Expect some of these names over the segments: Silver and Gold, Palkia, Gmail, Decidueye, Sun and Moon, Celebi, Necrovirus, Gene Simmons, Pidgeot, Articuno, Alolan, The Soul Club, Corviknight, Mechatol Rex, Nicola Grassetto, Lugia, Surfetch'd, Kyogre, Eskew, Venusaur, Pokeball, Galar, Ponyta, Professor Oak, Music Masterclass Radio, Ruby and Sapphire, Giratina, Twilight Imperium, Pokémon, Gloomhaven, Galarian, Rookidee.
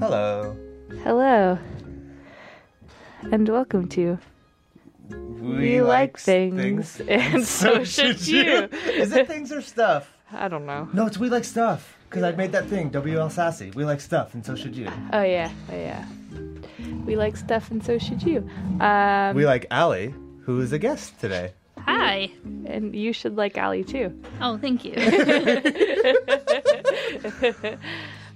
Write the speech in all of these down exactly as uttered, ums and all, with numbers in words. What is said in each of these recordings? Hello. Hello. And welcome to We, we Like Things, things and So Should You. Is it things or stuff? I don't know. No, it's We Like Stuff. Because I made that thing, W L Sassy. We like stuff and so should you. Oh yeah, oh yeah. We like stuff and so should you. Um, we like Allie, who is a guest today. Hi. And you should like Allie too. Oh, thank you.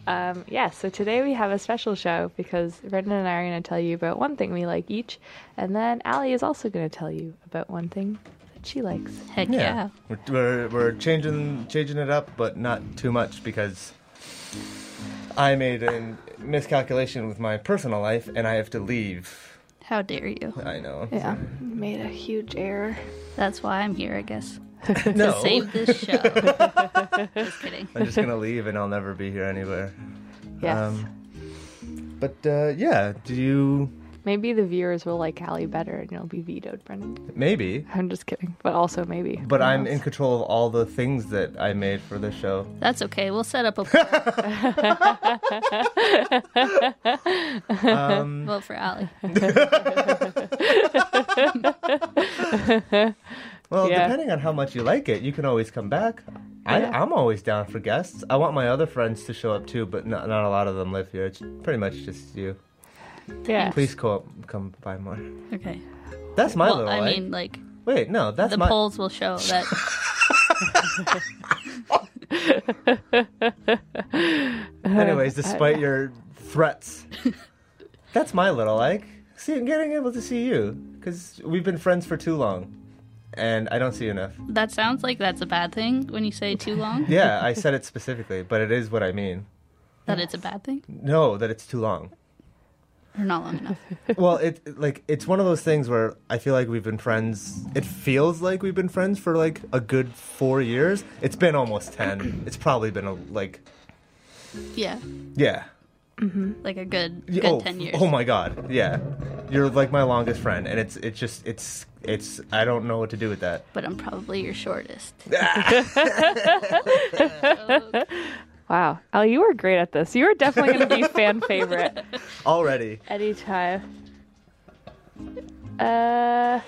Um, yeah, so today we have a special show because Brendan and I are going to tell you about one thing we like each, and then Allie is also going to tell you about one thing that she likes. Heck yeah. yeah. We're, we're, we're changing changing it up, but not too much because I made a miscalculation with my personal life, and I have to leave. How dare you. I know. Yeah, sorry. You made a huge error. That's why I'm here, I guess. No. To save this show. Just kidding. I'm just going to leave and I'll never be here anywhere. Yes. Um, but, uh, yeah, do you... Maybe the viewers will like Allie better and you'll be vetoed, Brendan. Maybe. I'm just kidding. But also maybe. But I'm else. in control of all the things that I made for this show. That's okay. We'll set up a poll. um... Vote for Allie. Well, yeah. Depending on how much you like it, you can always come back. I, yeah. I'm always down for guests. I want my other friends to show up too, but not, not a lot of them live here. It's pretty much just you. Yeah. Please co- come by more. Okay. That's my well, little I light. mean, like... Wait, no, that's the my... The polls will show that... Anyways, despite your threats, that's my little like. See, I'm getting able to see you, because we've been friends for too long. And I don't see enough. That sounds like that's a bad thing when you say too long. Yeah, I said it specifically, but it is what I mean. That it's a bad thing? No, that it's too long. Or not long enough. Well, it like it's one of those things where I feel like we've been friends. It feels like we've been friends for like a good four years. It's been almost ten. It's probably been a, like... Yeah. Yeah. Mm-hmm. Like a good, good oh, ten years. Oh my God! Yeah, you're like my longest friend, and it's it's just it's it's I don't know what to do with that. But I'm probably your shortest. Wow, Al, you were great at this. You were definitely going to be fan favorite already. Anytime. Uh.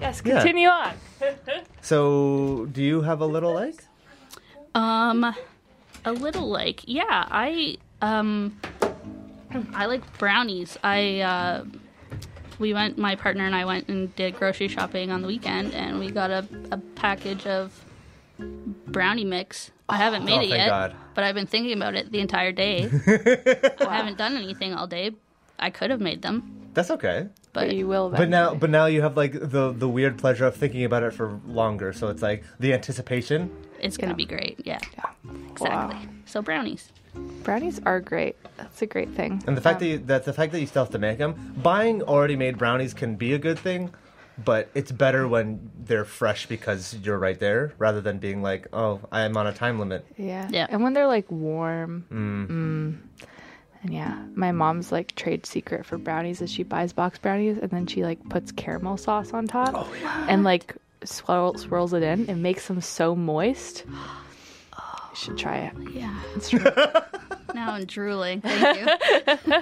Yes, continue yeah. on. So, do you have a little like? Um. A little like, yeah, I, um, I like brownies. I, uh, we went, my partner and I went and did grocery shopping on the weekend, and we got a, a package of brownie mix. I haven't made oh, it yet, God. But I've been thinking about it the entire day. I haven't done anything all day. I could have made them. That's okay. But, but you will. Then. But now, but now you have like the the weird pleasure of thinking about it for longer. So it's like the anticipation. It's yeah. gonna be great. Yeah. yeah. Exactly. Wow. So brownies. Brownies are great. That's a great thing. And the fact um, that you, that the fact that you still have to make them. Buying already made brownies can be a good thing, but it's better when they're fresh because you're right there, rather than being like, oh, I am on a time limit. Yeah. Yeah. And when they're like warm. Mm. Mm. And yeah, my mom's like trade secret for brownies is she buys box brownies and then she like puts caramel sauce on top oh, yeah. and like swirl, swirls it in and makes them so moist. Oh, you should try it. Yeah. It's true. Now I'm drooling. Thank you.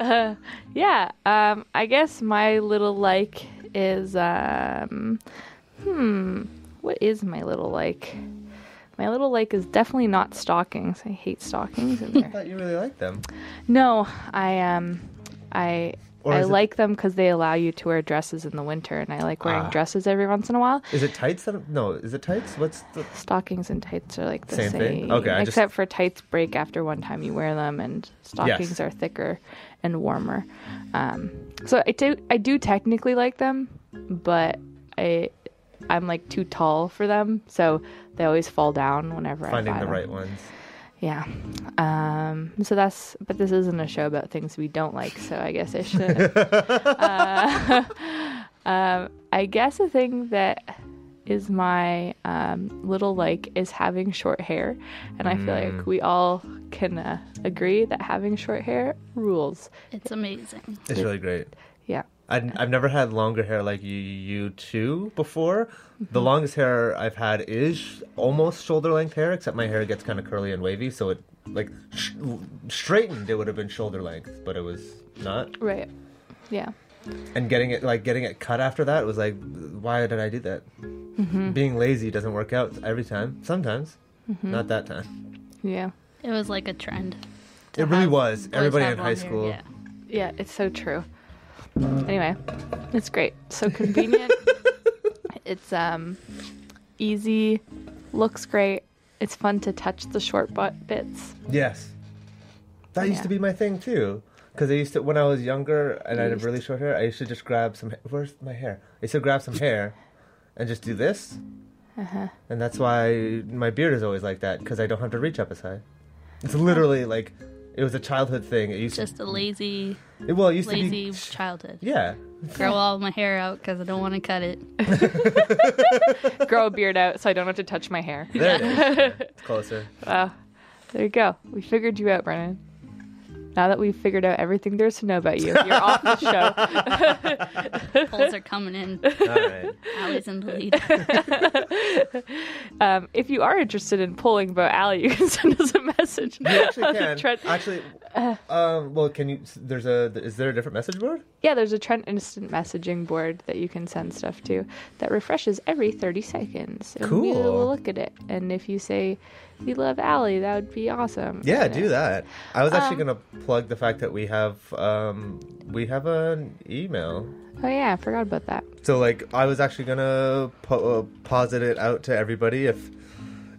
uh, yeah. Um, I guess my little like is, um, hmm, what is my little like? My little like is definitely not stockings. I hate stockings in there. I thought you really liked them. No, I um, I I it... like them because they allow you to wear dresses in the winter, and I like wearing ah. dresses every once in a while. Is it tights? That, no, is it tights? What's the... Stockings and tights are like the same. same thing? Okay, I except just... for tights break after one time you wear them, and stockings yes. are thicker and warmer. Um, so I do I do technically like them, but I. I'm like too tall for them, so they always fall down whenever Finding I buy them. Finding the right ones. Yeah. Um, so that's, but this isn't a show about things we don't like, so I guess I should. uh, um, I guess a thing that is my um, little like is having short hair, and I feel mm. like we all can uh, agree that having short hair rules. It's amazing. It's really great. Yeah. I'd, I've never had longer hair like you, you two before. Mm-hmm. The longest hair I've had is almost shoulder-length hair, except my hair gets kind of curly and wavy, so it, like, sh- straightened, it would have been shoulder-length, but it was not. Right. Yeah. And getting it, like, getting it cut after that was like, why did I do that? Mm-hmm. Being lazy doesn't work out every time. Sometimes. Mm-hmm. Not that time. Yeah. It was like a trend. It really was. Everybody in high school. Hair, yeah. yeah, it's so true. Anyway, it's great. So convenient. It's um, easy. Looks great. It's fun to touch the short butt bits. Yes. That yeah. used to be my thing, too. Because I used to, when I was younger and you I had really short hair, I used to just grab some, where's my hair? I used to grab some hair and just do this. Uh-huh. And that's why my beard is always like that, because I don't have to reach up as high. It's literally like, it was a childhood thing. It used just to, a lazy, it, well, it used lazy to be, childhood. Yeah. Grow all my hair out because I don't want to cut it. Grow a beard out so I don't have to touch my hair. There it is. Yeah, it's closer. Wow. There you go. We figured you out, Brennan. Now that we've figured out everything there is to know about you, you're off the show. Polls are coming in. All right. Allie's in the lead. Um, if you are interested in polling about Allie, you can send us a message. You actually can. Trend. Actually, uh, um, well, can you? There's a. Is there a different message board? Yeah, there's a Trent instant messaging board that you can send stuff to that refreshes every thirty seconds. And cool. We'll look at it, and if you say, we love Allie, that would be awesome. Yeah, do it. That. I was actually um, going to plug the fact that we have um, we have an email. Oh, yeah, I forgot about that. So, like, I was actually going to po- uh, posit it out to everybody. If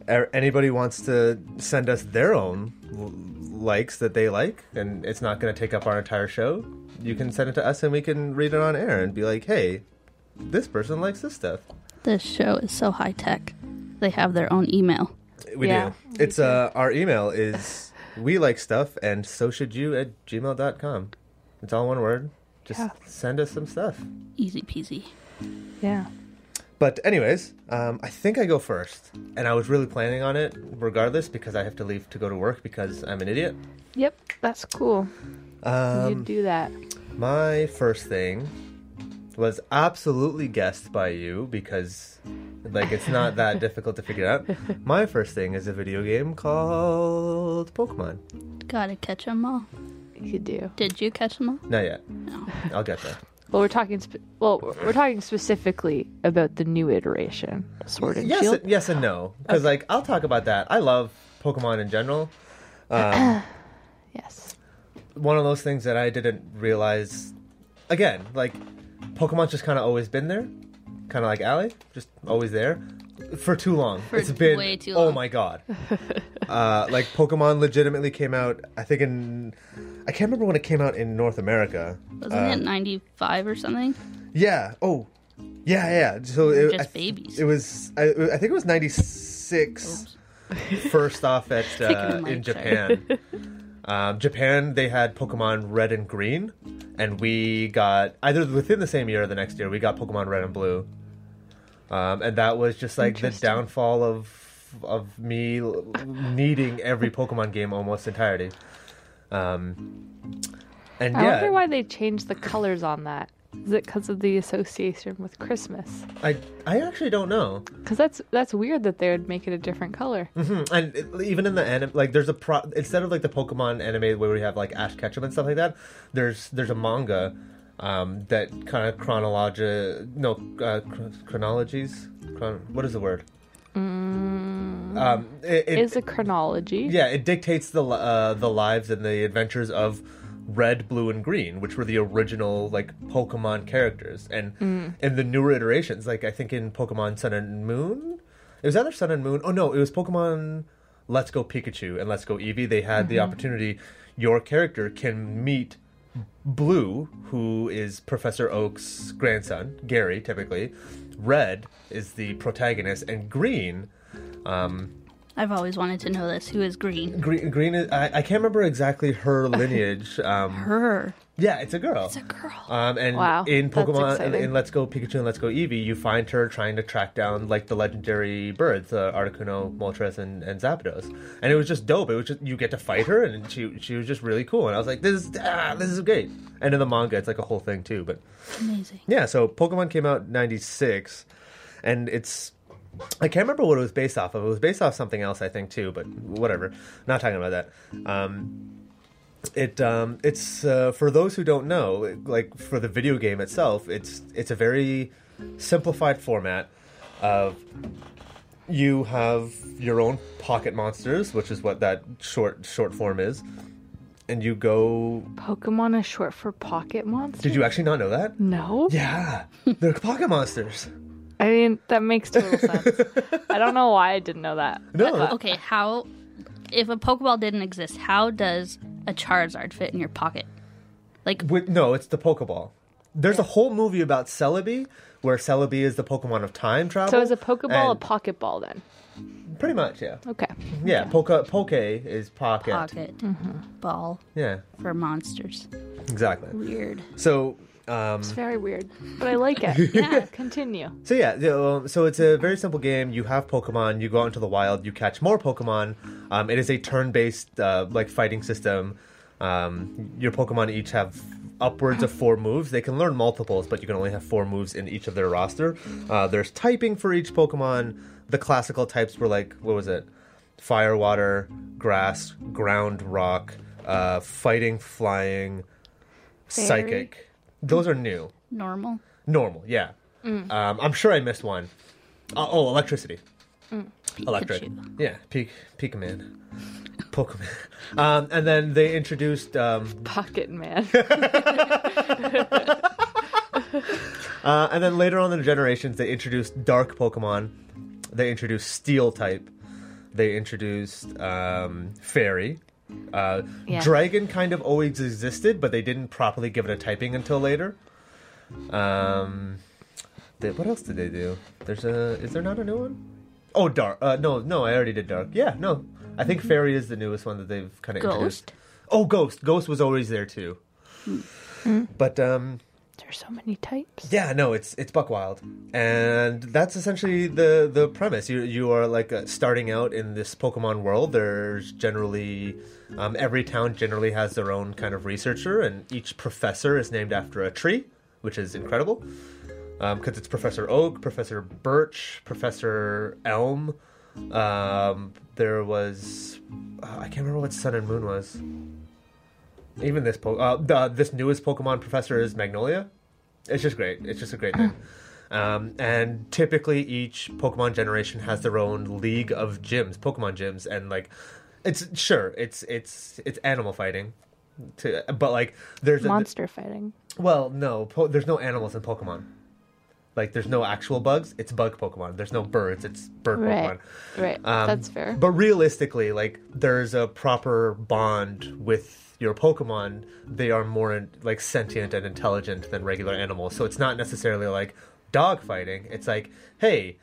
er- anybody wants to send us their own l- likes that they like, and it's not going to take up our entire show, you can send it to us and we can read it on air and be like, hey, this person likes this stuff. This show is so high tech. They have their own email. We yeah, do. It's uh, our email is we like stuff and so should you at gmail dot com. It's all one word. Just yeah. send us some stuff. Easy peasy. Yeah. But anyways, um, I think I go first, and I was really planning on it regardless because I have to leave to go to work because I'm an idiot. Yep, that's cool. Um, you do that. My first thing was absolutely guessed by you because, like, it's not that difficult to figure out. My first thing is a video game called Pokemon. Gotta catch them all. You do. Did you catch them all? Not yet. No. I'll get there. Well, we're talking. Spe- well, we're talking specifically about the new iteration, Sword and yes, Shield. Yes and no, because okay. like I'll talk about that. I love Pokemon in general. Um, yes. One of those things that I didn't realize. Again, like, Pokemon's just kind of always been there. Kind of like Allie, just always there for too long. For it's been way too long. Oh my god! uh, like Pokemon legitimately came out, I think in I can't remember when it came out in North America. Wasn't uh, it ninety-five or something? Yeah. Oh, yeah, yeah. So it, just I, babies. It was. I, I think it was ninety-six. First off, at uh, in Japan. Um, Japan, they had Pokemon Red and Green, and we got, either within the same year or the next year, we got Pokemon Red and Blue. Um, and that was just like the downfall of of me needing every Pokemon game almost entirety. Um, and I yeah, wonder why they changed the colors on that. Is it because of the association with Christmas? I, I actually don't know. Because that's that's weird that they would make it a different color. Mm-hmm. And it, even in the anime, like, there's a pro instead of like the Pokemon anime where we have like Ash Ketchum and stuff like that. There's there's a manga um, that kind of chronology no uh, chron- chronologies. Chron- what is the word? Mm, um, it, it is a chronology. Yeah, it dictates the uh, the lives and the adventures of Red, Blue, and Green, which were the original, like, Pokemon characters. And mm. in the newer iterations, like, I think in Pokemon Sun and Moon? It was either Sun and Moon. Oh, no, it was Pokemon Let's Go Pikachu and Let's Go Eevee. They had mm-hmm. the opportunity. Your character can meet Blue, who is Professor Oak's grandson, Gary, typically. Red is the protagonist, and Green, um... I've always wanted to know this. Who is Green? Green, Green is, I, I can't remember exactly her lineage. Um, her? Yeah, it's a girl. It's a girl. Um, and wow, in Pokemon, in, in Let's Go Pikachu and Let's Go Eevee, you find her trying to track down like the legendary birds, uh, Articuno, Moltres, and, and Zapdos. And it was just dope. It was just, you get to fight her, and she she was just really cool. And I was like, this is ah, this is great. And in the manga, it's like a whole thing too. But amazing. Yeah. So Pokemon came out in ninety-six, and it's. I can't remember what it was based off of. It was based off something else, I think, too. But whatever. Not talking about that. Um, it um, it's uh, for those who don't know, like for the video game itself, it's it's a very simplified format of you have your own pocket monsters, which is what that short short form is. And you go... Pokemon is short for pocket monsters? Did you actually not know that? No. Yeah. They're pocket monsters. I mean, that makes total sense. I don't know why I didn't know that. No. But, okay, how... If a Pokeball didn't exist, how does a Charizard fit in your pocket? Like... With, no, it's the Pokeball. There's yeah. a whole movie about Celebi, where Celebi is the Pokemon of time travel. So is a Pokeball and... a pocket ball, then? Pretty much, yeah. Okay. Yeah, yeah. Poke, poke is pocket. Pocket. Mm-hmm. Ball. Yeah. For monsters. Exactly. Weird. So... Um, it's very weird, but I like it. Yeah, continue. So yeah, so it's a very simple game. You have Pokemon, you go out into the wild, you catch more Pokemon. Um, it is a turn-based uh, like fighting system. Um, your Pokemon each have upwards of four moves. They can learn multiples, but you can only have four moves in each of their roster. Uh, there's typing for each Pokemon. The classical types were like, what was it? Fire, water, grass, ground, rock, uh, fighting, flying, fairy. Psychic. Those are new. Normal? Normal, yeah. Mm. Um, I'm sure I missed one. Uh, oh, electricity. Mm. Electric. Yeah, P- Pikaman. Pokemon. Um, and then they introduced... Um... Pocket Man. uh, and then later on in the generations, they introduced dark Pokemon. They introduced steel type. They introduced um, fairy. Uh, yeah. Dragon kind of always existed, but they didn't properly give it a typing until later. Um, they, what else did they do? There's a. Is there not a new one? Oh, dark. Uh, no, no, I already did dark. Yeah, no. I think mm-hmm. fairy is the newest one that they've kind of introduced. Oh, ghost. Ghost was always there too. Mm-hmm. But um, there's so many types. Yeah, no, it's it's Buck Wild, and that's essentially the the premise. You you are like uh, starting out in this Pokemon world. There's generally. Um, every town generally has their own kind of researcher, and each professor is named after a tree, which is incredible. Um, because it's Professor Oak, Professor Birch, Professor Elm. Um, there was... Uh, I can't remember what Sun and Moon was. Even this po- uh, the, this newest Pokemon professor is Magnolia. It's just great. It's just a great name. Um, and typically each Pokemon generation has their own league of gyms, Pokemon gyms, and like... It's sure it's it's it's animal fighting, to, but like there's monster a, fighting. Well, no, po- there's no animals in Pokemon. Like there's no actual bugs. It's bug Pokemon. There's no birds. It's bird right. Pokemon. Right, um, that's fair. But realistically, like there's a proper bond with your Pokemon. They are more like sentient and intelligent than regular animals. So it's not necessarily like dog fighting. It's like hey.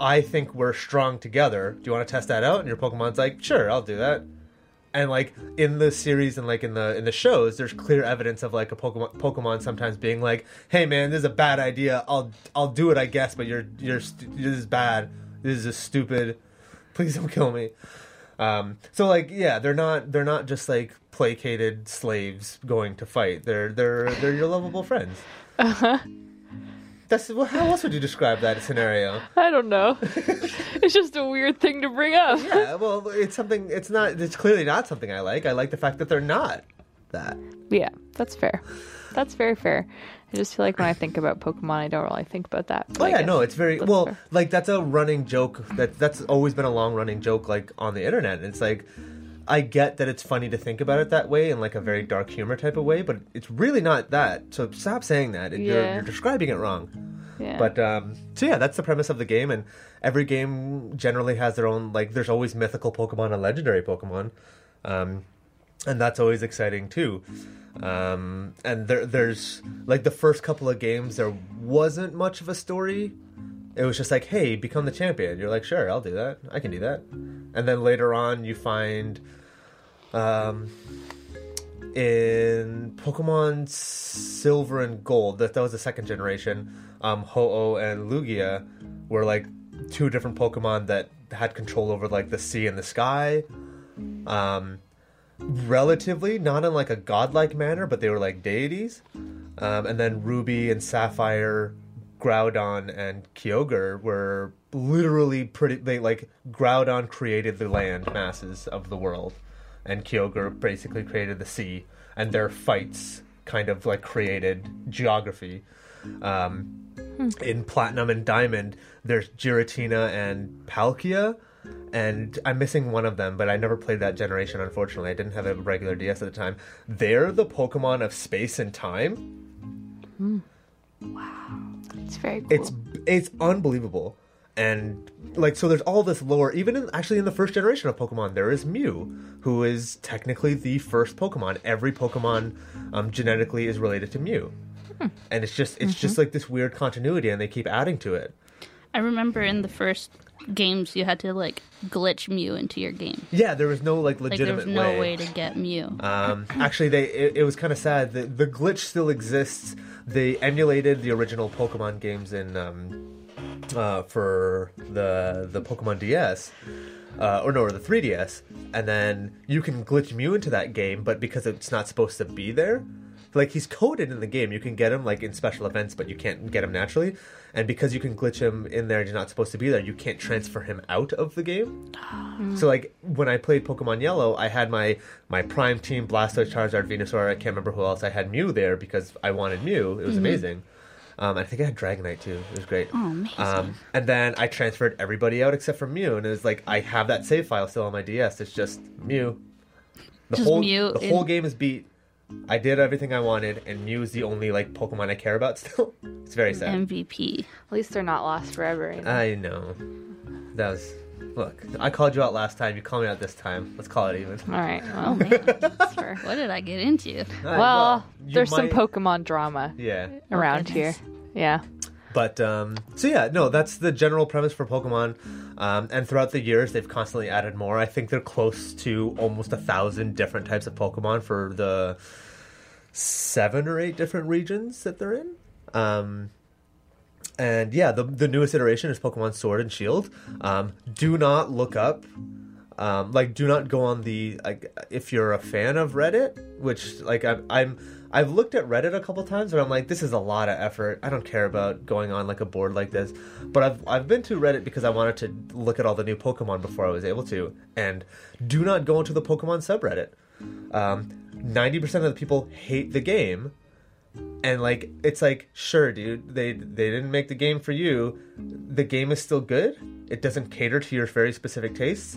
I think we're strong together. Do you want to test that out? And your Pokemon's like, sure, I'll do that. And like in the series and like in the in the shows, there's clear evidence of like a Pokemon Pokemon sometimes being like, hey man, this is a bad idea. I'll I'll do it, I guess, but you're you're st- this is bad. This is a stupid. Please don't kill me. Um, so like yeah, they're not they're not just like placated slaves going to fight. They're they're they're your lovable friends. Uh huh. That's well, how else would you describe that scenario? I don't know. It's just a weird thing to bring up. Yeah, well, it's something. It's not. It's clearly not something I like. I like the fact that they're not that. Yeah, that's fair. That's very fair. I just feel like when I think about Pokemon, I don't really think about that. Oh yeah, no, it's very well. Fair. Like that's a running joke. That that's always been a long running joke, like on the internet. It's like. I get that it's funny to think about it that way in like a very dark humor type of way, but it's really not that. So stop saying that. Yeah. You're, you're describing it wrong. Yeah. But um, so yeah, that's the premise of the game. And every game generally has their own, like there's always mythical Pokemon and legendary Pokemon. Um, and that's always exciting too. Um, and there, there's like the first couple of games, there wasn't much of a story. it was just like, hey, become the champion. You're like, sure, I'll do that. I can do that. And then later on, you find um, in Pokemon Silver and Gold, that, that was the second generation, um, Ho-Oh and Lugia were like two different Pokemon that had control over like the sea and the sky. Um, relatively, not in like a godlike manner, but they were like deities. Um, and then Ruby and Sapphire, Groudon and Kyogre were literally pretty, they like, Groudon created the land masses of the world, and Kyogre basically created the sea, and their fights kind of like created geography. Um, hmm. In Platinum and Diamond, there's Giratina and Palkia, and I'm missing one of them, but I never played that generation, unfortunately. I didn't have a regular D S at the time. They're the Pokemon of space and time. Hmm. Wow. It's very cool. It's, it's unbelievable. And, like, so there's all this lore. Even in, actually in the first generation of Pokemon, there is Mew, who is technically the first Pokemon. Every Pokemon um, genetically is related to Mew. Hmm. And it's just it's mm-hmm. just like this weird continuity, and they keep adding to it. I remember in the first games, you had to, like, glitch Mew into your game. Yeah, there was no, like, legitimate like, there was no way. way to get Mew. Um, actually, they it, it was kind of sad. The, the glitch still exists. They emulated the original Pokemon games in um, uh, for the the Pokemon D S, uh, or no, or the three D S, and then you can glitch Mew into that game, but because it's not supposed to be there, like, he's coded in the game. You can get him, like, in special events, but you can't get him naturally, and because you can glitch him in there and you're not supposed to be there, you can't transfer him out of the game. Mm. So, like, when I played Pokemon Yellow, I had my, my Prime Team, Blastoise, Charizard, Venusaur, I can't remember who else, I had Mew there because I wanted Mew. It was mm-hmm. amazing. Um, I think I had Dragonite, too. It was great. Oh, amazing. Um, and then I transferred everybody out except for Mew, and it was like, I have that save file still on my D S. It's just Mew. The just whole Mew The in- whole game is beat. I did everything I wanted, and Mew is the only, like, Pokemon I care about still. It's very sad. M V P. At least they're not lost forever. Either. I know. That was... Look, I called you out last time. You called me out this time. Let's call it even. All right. Well, man. For, what did I get into? Right, well, well there's might... some Pokemon drama yeah. around oh, here. Yeah. But, um... So, yeah. No, that's the general premise for Pokemon. Um, and throughout the years, they've constantly added more. I think they're close to almost a thousand different types of Pokemon for the seven or eight different regions that they're in. Um, and yeah, the the newest iteration is Pokemon Sword and Shield. Um, do not look up, um, like, do not go on the, like, if you're a fan of Reddit, which, like, I, I'm, I've looked at Reddit a couple times, but I'm like, this is a lot of effort. I don't care about going on, like, a board like this. But I've I've been to Reddit because I wanted to look at all the new Pokemon before I was able to. And do not go into the Pokemon subreddit. Um, ninety percent of the people hate the game. And, like, it's like, sure, dude, they they didn't make the game for you. The game is still good. It doesn't cater to your very specific tastes.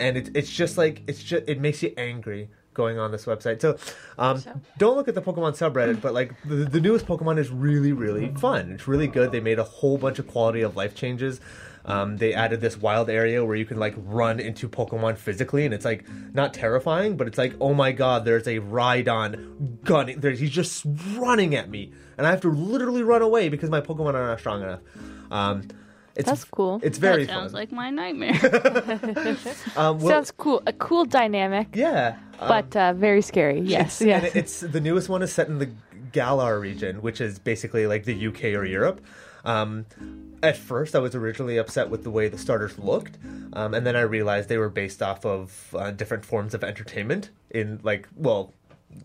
And it, it's just, like, it's just it makes you angry going on this website. So, um, so, don't look at the Pokemon subreddit, but, like, the, the newest Pokemon is really, really fun. It's really good. They made a whole bunch of quality of life changes. Um, they added this wild area where you can, like, run into Pokemon physically, and it's, like, not terrifying, but it's like, oh my god, there's a Rhydon gunning. There's, he's just running at me, and I have to literally run away because my Pokemon are not strong enough. Um, It's, That's cool. It's very that sounds fun. Like my nightmare. um, well, sounds cool. A cool dynamic. Yeah. Um, but uh, very scary. Yes. It's, yeah. And it's, the newest one is set in the Galar region, which is basically like the U K or Europe. Um, at first, I was originally upset with the way the starters looked, um, and then I realized they were based off of uh, different forms of entertainment in, like, well,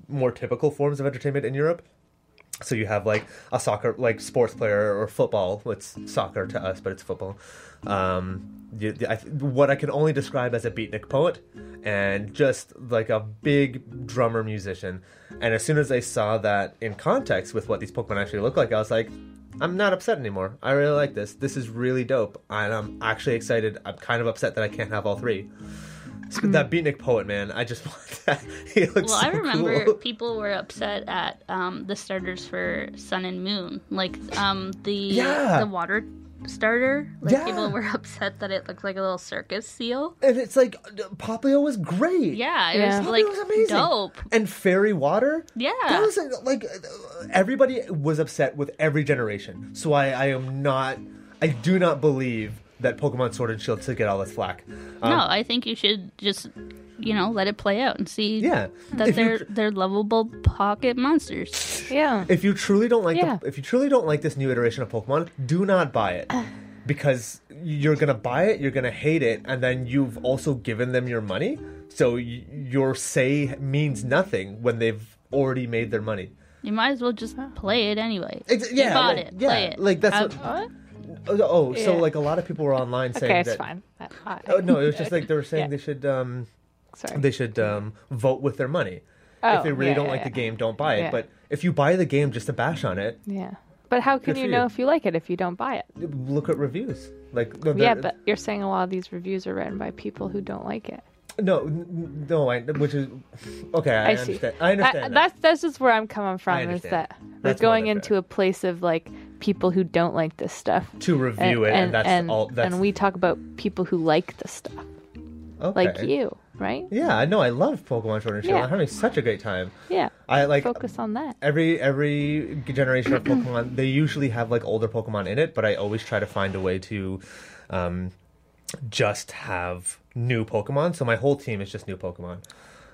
more typical forms of entertainment in Europe. So you have, like, a soccer, like, sports player or football. It's soccer to us, but it's football. Um, you, I, what I can only describe as a beatnik poet and just, like, a big drummer musician. And as soon as I saw that in context with what these Pokemon actually look like, I was like, I'm not upset anymore. I really like this. This is really dope. And I'm actually excited. I'm kind of upset that I can't have all three. Mm. That beatnik poet, man, I just want that. He looks well, so I remember cool. People were upset at um, the starters for Sun and Moon, like um, the yeah. the water starter. Like yeah. People were upset that it looked like a little circus seal. And it's like Popplio was great. Yeah, it yeah. was Popplio like was amazing. Dope. And fairy water. Yeah, that was like everybody was upset with every generation. So I, I am not. I do not believe that Pokemon Sword and Shield should get all this flack. Um, no, I think you should just, you know, let it play out and see yeah. that if they're you, they're lovable pocket monsters. Yeah. If you truly don't like yeah. the, if you truly don't like this new iteration of Pokemon, do not buy it. Because you're going to buy it, you're going to hate it, and then you've also given them your money, so y- your say means nothing when they've already made their money. You might as well just play it anyway. It's, yeah, you bought like, it, yeah, play it. Like, that's I, what, what? Oh, so, yeah. like, a lot of people were online saying okay, that... it's fine. I, I, oh, no, it was just like they were saying yeah. they should um, Sorry. They should um, vote with their money. Oh, if they really yeah, don't yeah, like yeah. the game, don't buy it. Yeah. But if you buy the game just to bash on it... Yeah. But how can you know you. if you like it if you don't buy it? Look at reviews. Like yeah, but you're saying a lot of these reviews are written by people who don't like it. No, no, I, which is okay. I, I understand. See. I understand. I, that. That's that's just where I'm coming from. Is that we're that's going into fair. a place of like people who don't like this stuff to review and, it, and, and that's and, all. That's... And we talk about people who like this stuff, okay. like you, right? Yeah, I know. I love Pokemon Sword and Shield. Yeah. I'm having such a great time. Yeah. I like focus on that. Every every generation of Pokemon, they usually have like older Pokemon in it, but I always try to find a way to um, just have new Pokemon. So my whole team is just new Pokemon.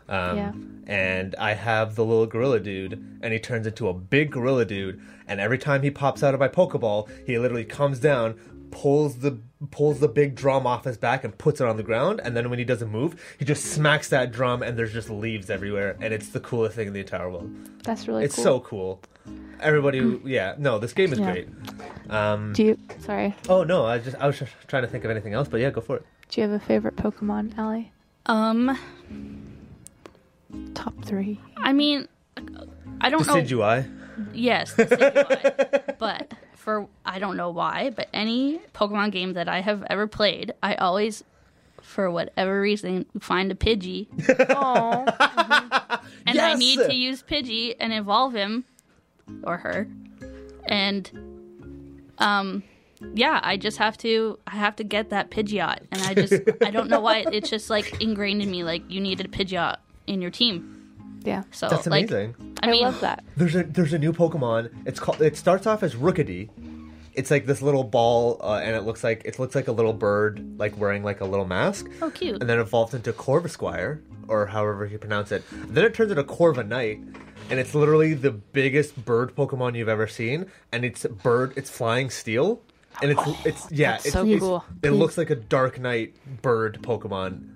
Um, yeah. And I have the little gorilla dude, and he turns into a big gorilla dude. And every time he pops out of my Pokeball, he literally comes down, pulls the pulls the big drum off his back and puts it on the ground, and then when he doesn't move, he just smacks that drum, and there's just leaves everywhere, and it's the coolest thing in the entire world. That's really it's cool. It's so cool. Everybody, mm. yeah, no, this game is yeah. great. Um, Do you? Sorry. Oh no, I just I was just trying to think of anything else, but yeah, go for it. Do you have a favorite Pokemon, Allie? Um, top three. I mean, I don't Decidueye. know. Decidueye. Yes, Decidueye. But. For I don't know why, but any Pokemon game that I have ever played, I always, for whatever reason, find a Pidgey. Oh. Mm-hmm. And yes! I need to use Pidgey and evolve him or her. And um yeah, I just have to I have to get that Pidgeot. And I just I don't know why, it's just like ingrained in me, like you needed a Pidgeot in your team. Yeah, so that's amazing. Like, I, mean, I love that. There's a there's a new Pokemon. It's called. It starts off as Rookidee. It's like this little ball, uh, and it looks like it looks like a little bird, like wearing like a little mask. Oh, cute! And then evolves into Corvisquire, or however you pronounce it. And then it turns into Corviknight, and it's literally the biggest bird Pokemon you've ever seen. And it's bird. It's flying steel, and it's oh, it's yeah. It's so it's, cool. It's, it looks like a Dark Knight bird Pokemon.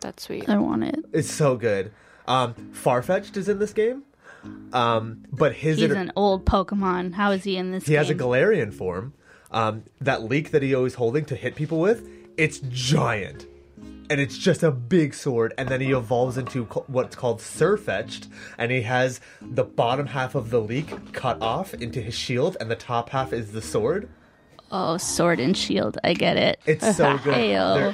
That's sweet. I want it. It's so good. Um, Farfetch'd is in this game, um, but his he's iter- an old Pokemon. How is he in this? He game? He has a Galarian form. Um, that leak that he always holding to hit people with, it's giant, and it's just a big sword. And then he evolves into co- what's called Surfetch'd, and he has the bottom half of the leak cut off into his shield, and the top half is the sword. Oh, Sword and Shield! I get it. It's so good.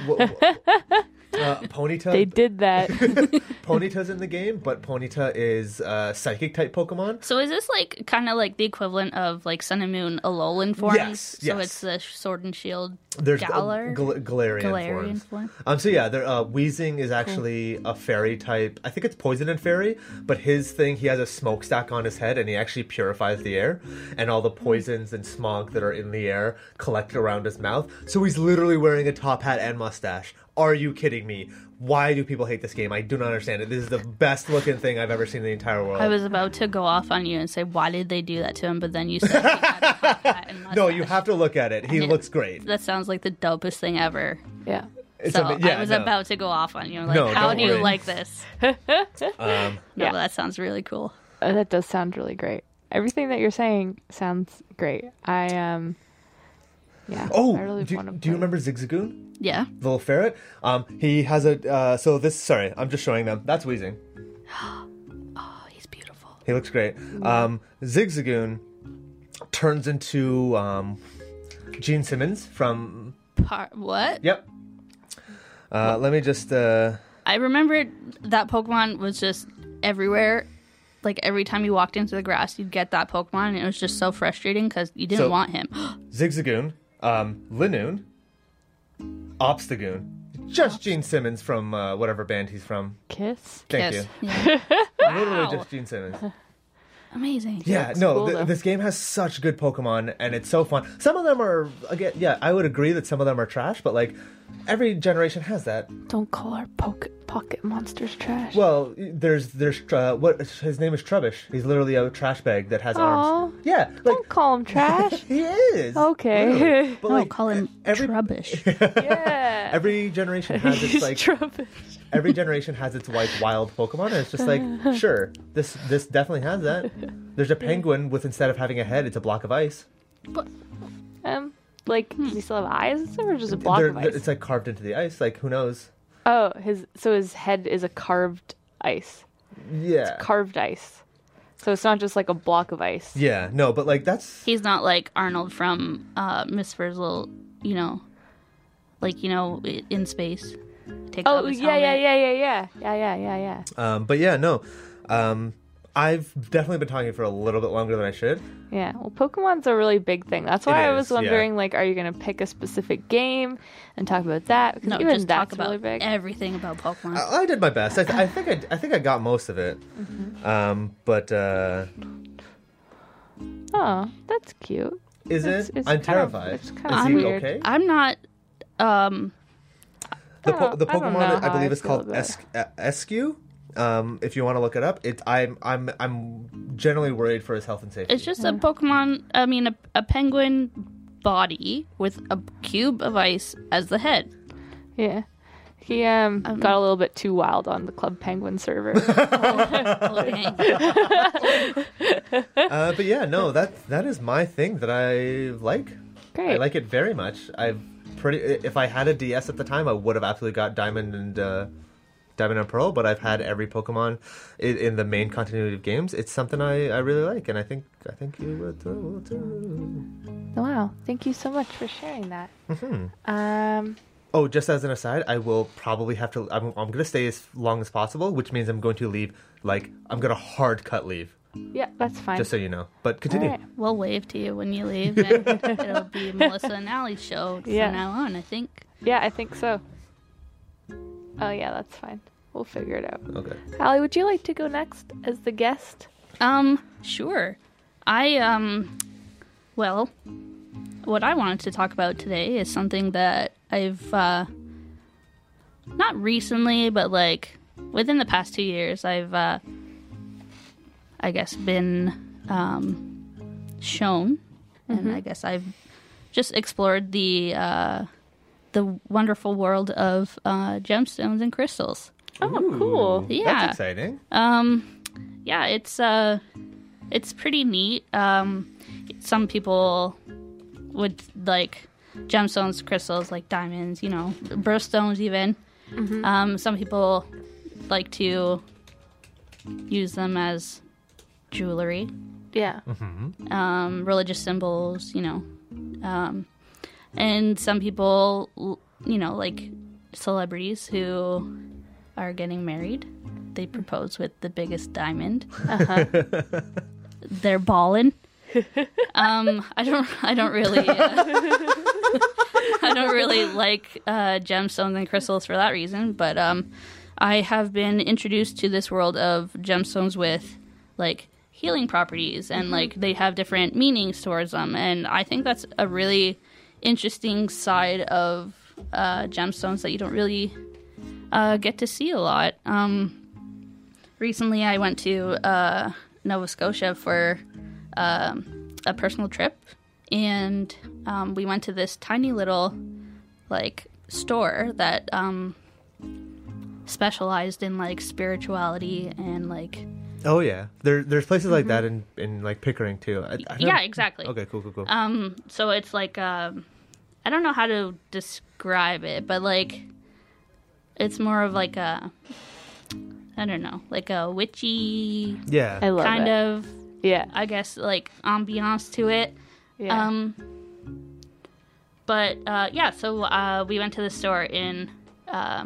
Uh, Ponyta. They did that. Ponyta's in the game, but Ponyta is uh, psychic type Pokemon. So is this like kind of like the equivalent of like Sun and Moon Alolan forms? Yes, yes. So it's the Sword and Shield. There's Galar, Gal- Galarian, Galarian forms. Form? Um. So yeah, there. Uh, Weezing is actually cool. a fairy type. I think it's poison and fairy. But his thing, he has a smokestack on his head, and he actually purifies the air, and all the poisons and smog that are in the air collect around his mouth. So he's literally wearing a top hat and mustache. Are you kidding me? Why do people hate this game? I do not understand it. This is the best looking thing I've ever seen in the entire world. I was about to go off on you and say, why did they do that to him? But then you said he had a hot hat and mustache. No, you have to look at it. He I mean, looks great. That sounds like the dopest thing ever. Yeah. It's so am- yeah, I was no. about to go off on you. Like, no, how do worry. you like this? um, no, yeah. That sounds really cool. Uh, that does sound really great. Everything that you're saying sounds great. I, um... Yeah, oh, really do, do you remember Zigzagoon? Yeah. The little ferret. Um, he has a, uh, so this, sorry, I'm just showing them. That's Weezing. Oh, he's beautiful. He looks great. Um, Zigzagoon turns into um, Gene Simmons from... Par- what? Yep. Uh, what? Let me just... Uh... I remember that Pokemon was just everywhere. Like, every time you walked into the grass, you'd get that Pokemon, and it was just so frustrating because you didn't so, want him. Zigzagoon. Um, Linoon, Obstagoon, just Gene Simmons from uh, whatever band he's from. Kiss? Thank Kiss. you. Yeah. Wow. Literally just Gene Simmons. amazing. Yeah, looks no, cool, th- this game has such good Pokemon, and it's so fun. Some of them are, again, yeah, I would agree that some of them are trash, but, like, every generation has that. Don't call our poke- pocket monsters trash. Well, there's, there's, uh, what, his name is Trubbish. He's literally a trash bag that has Aww. Arms. Yeah. Like, don't call him trash. He is. Okay. But, like, don't call him every, Trubbish. Yeah. Every generation has its, like, Trubbish. Every generation has its, like, wild Pokemon, and it's just like, sure, this this definitely has that. There's a penguin with, instead of having a head, it's a block of ice. But, um, like, does he still have eyes and stuff, or just a block they're, of ice? It's, like, carved into the ice. Like, who knows? Oh, his so his head is a carved ice. Yeah. It's carved ice. So it's not just, like, a block of ice. Yeah, no, but, like, that's... He's not, like, Arnold from uh, Misfir's little, you know, like, you know, in space. Take oh yeah, yeah yeah yeah yeah yeah yeah yeah yeah um but yeah no um I've definitely been talking for a little bit longer than I should. Yeah, well, Pokemon's a really big thing. That's why it I is, was wondering, yeah. like, are you going to pick a specific game and talk about that? Because no, even just that's talk about really big. Everything about Pokemon. I, I did my best. I, th- I think I, I think I got most of it. Mm-hmm. Um, but uh, oh, that's cute. Is it's, it? It's I'm terrified. Of, it's kind is of he weird. Okay? I'm not. Um. The, po- the Pokemon, I, I believe, I is called es- Eskew. Um, if you want to look it up, it, I'm I'm I'm generally worried for his health and safety. It's just yeah. a Pokemon. I mean, a, a penguin body with a cube of ice as the head. Yeah, he um, um got a little bit too wild on the Club Penguin server. uh, but yeah, no, that that is my thing that I like. Great, I like it very much. I've. Pretty, if I had a D S at the time, I would have absolutely got Diamond and uh, Diamond and Pearl. But I've had every Pokemon in, in the main continuity of games. It's something I, I really like, and I think I think you will too. Wow! Thank you so much for sharing that. Mm-hmm. Um. Oh, just as an aside, I will probably have to. I'm, I'm going to stay as long as possible, which means I'm going to leave. Like, I'm going to hard cut leave. Yeah, that's fine. Just so you know. But continue. Right. We'll wave to you when you leave, and it'll be Melissa and Allie's show from yeah. now on, I think. Yeah, I think so. Oh, yeah, that's fine. We'll figure it out. Okay. Allie, would you like to go next as the guest? Um, sure. I, um, well, what I wanted to talk about today is something that I've, uh, not recently, but, like, within the past two years, I've, uh, I guess, been um, shown, and mm-hmm. I guess I've just explored the uh, the wonderful world of uh, gemstones and crystals. Oh, Ooh, cool! Yeah, that's exciting. Um, yeah, it's uh, it's pretty neat. Um, some people would like gemstones, crystals, like diamonds, you know, birthstones, even. Mm-hmm. Um, some people like to use them as jewelry, yeah, mm-hmm. um, religious symbols, you know, um, and some people, you know, like celebrities who are getting married, they propose with the biggest diamond. Uh-huh. They're ballin'. Um, I don't, I don't really, uh, I don't really like uh, gemstones and crystals for that reason, but um, I have been introduced to this world of gemstones with, like, healing properties, and mm-hmm. like they have different meanings towards them, and I think that's a really interesting side of uh, gemstones that you don't really uh, get to see a lot. Um, recently, I went to uh, Nova Scotia for um, a personal trip, and um, we went to this tiny little like store that um, specialized in like spirituality and like. Oh yeah, there there's places mm-hmm. like that in, in like Pickering too. I, I yeah, exactly. Okay, cool, cool, cool. Um, so it's like um, I don't know how to describe it, but like it's more of like a I don't know, like a witchy, yeah, I love kind it. Of, yeah, I guess like ambiance to it. Yeah. Um, but uh, yeah, so uh, we went to the store in uh,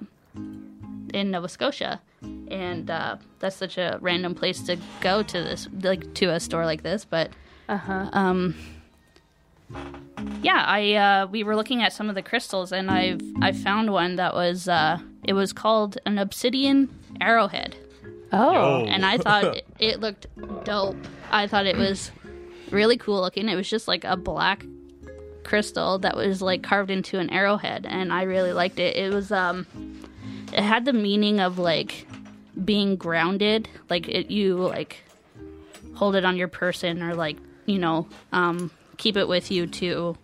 in Nova Scotia. And uh, that's such a random place to go to this, like to a store like this. But uh-huh. um, yeah, I uh, we were looking at some of the crystals, and I've I found one that was uh, it was called an obsidian arrowhead. Oh, and I thought it, it looked dope. I thought it was really cool looking. It was just like a black crystal that was like carved into an arrowhead, and I really liked it. It was um, it had the meaning of like being grounded, like it, you like hold it on your person, or like, you know, um, keep it with you to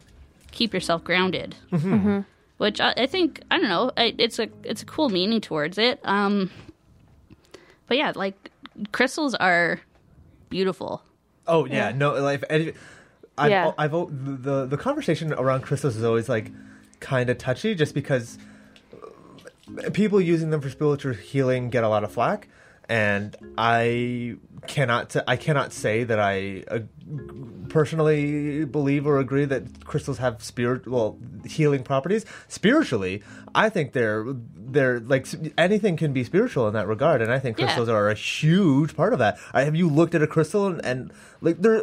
keep yourself grounded. Mm-hmm. Mm-hmm. Which I, I think, I don't know, I, it's a it's a cool meaning towards it. Um, but yeah, like crystals are beautiful. Oh yeah, yeah. no, like I've, I've, yeah. I've, I've the the conversation around crystals is always like kind of touchy, just because people using them for spiritual healing get a lot of flack, and I cannot I cannot say that I uh, personally believe or agree that crystals have spirit well healing properties. Spiritually, I think they're they're like anything can be spiritual in that regard, and I think crystals yeah. are a huge part of that. I, have you looked at a crystal and, and like there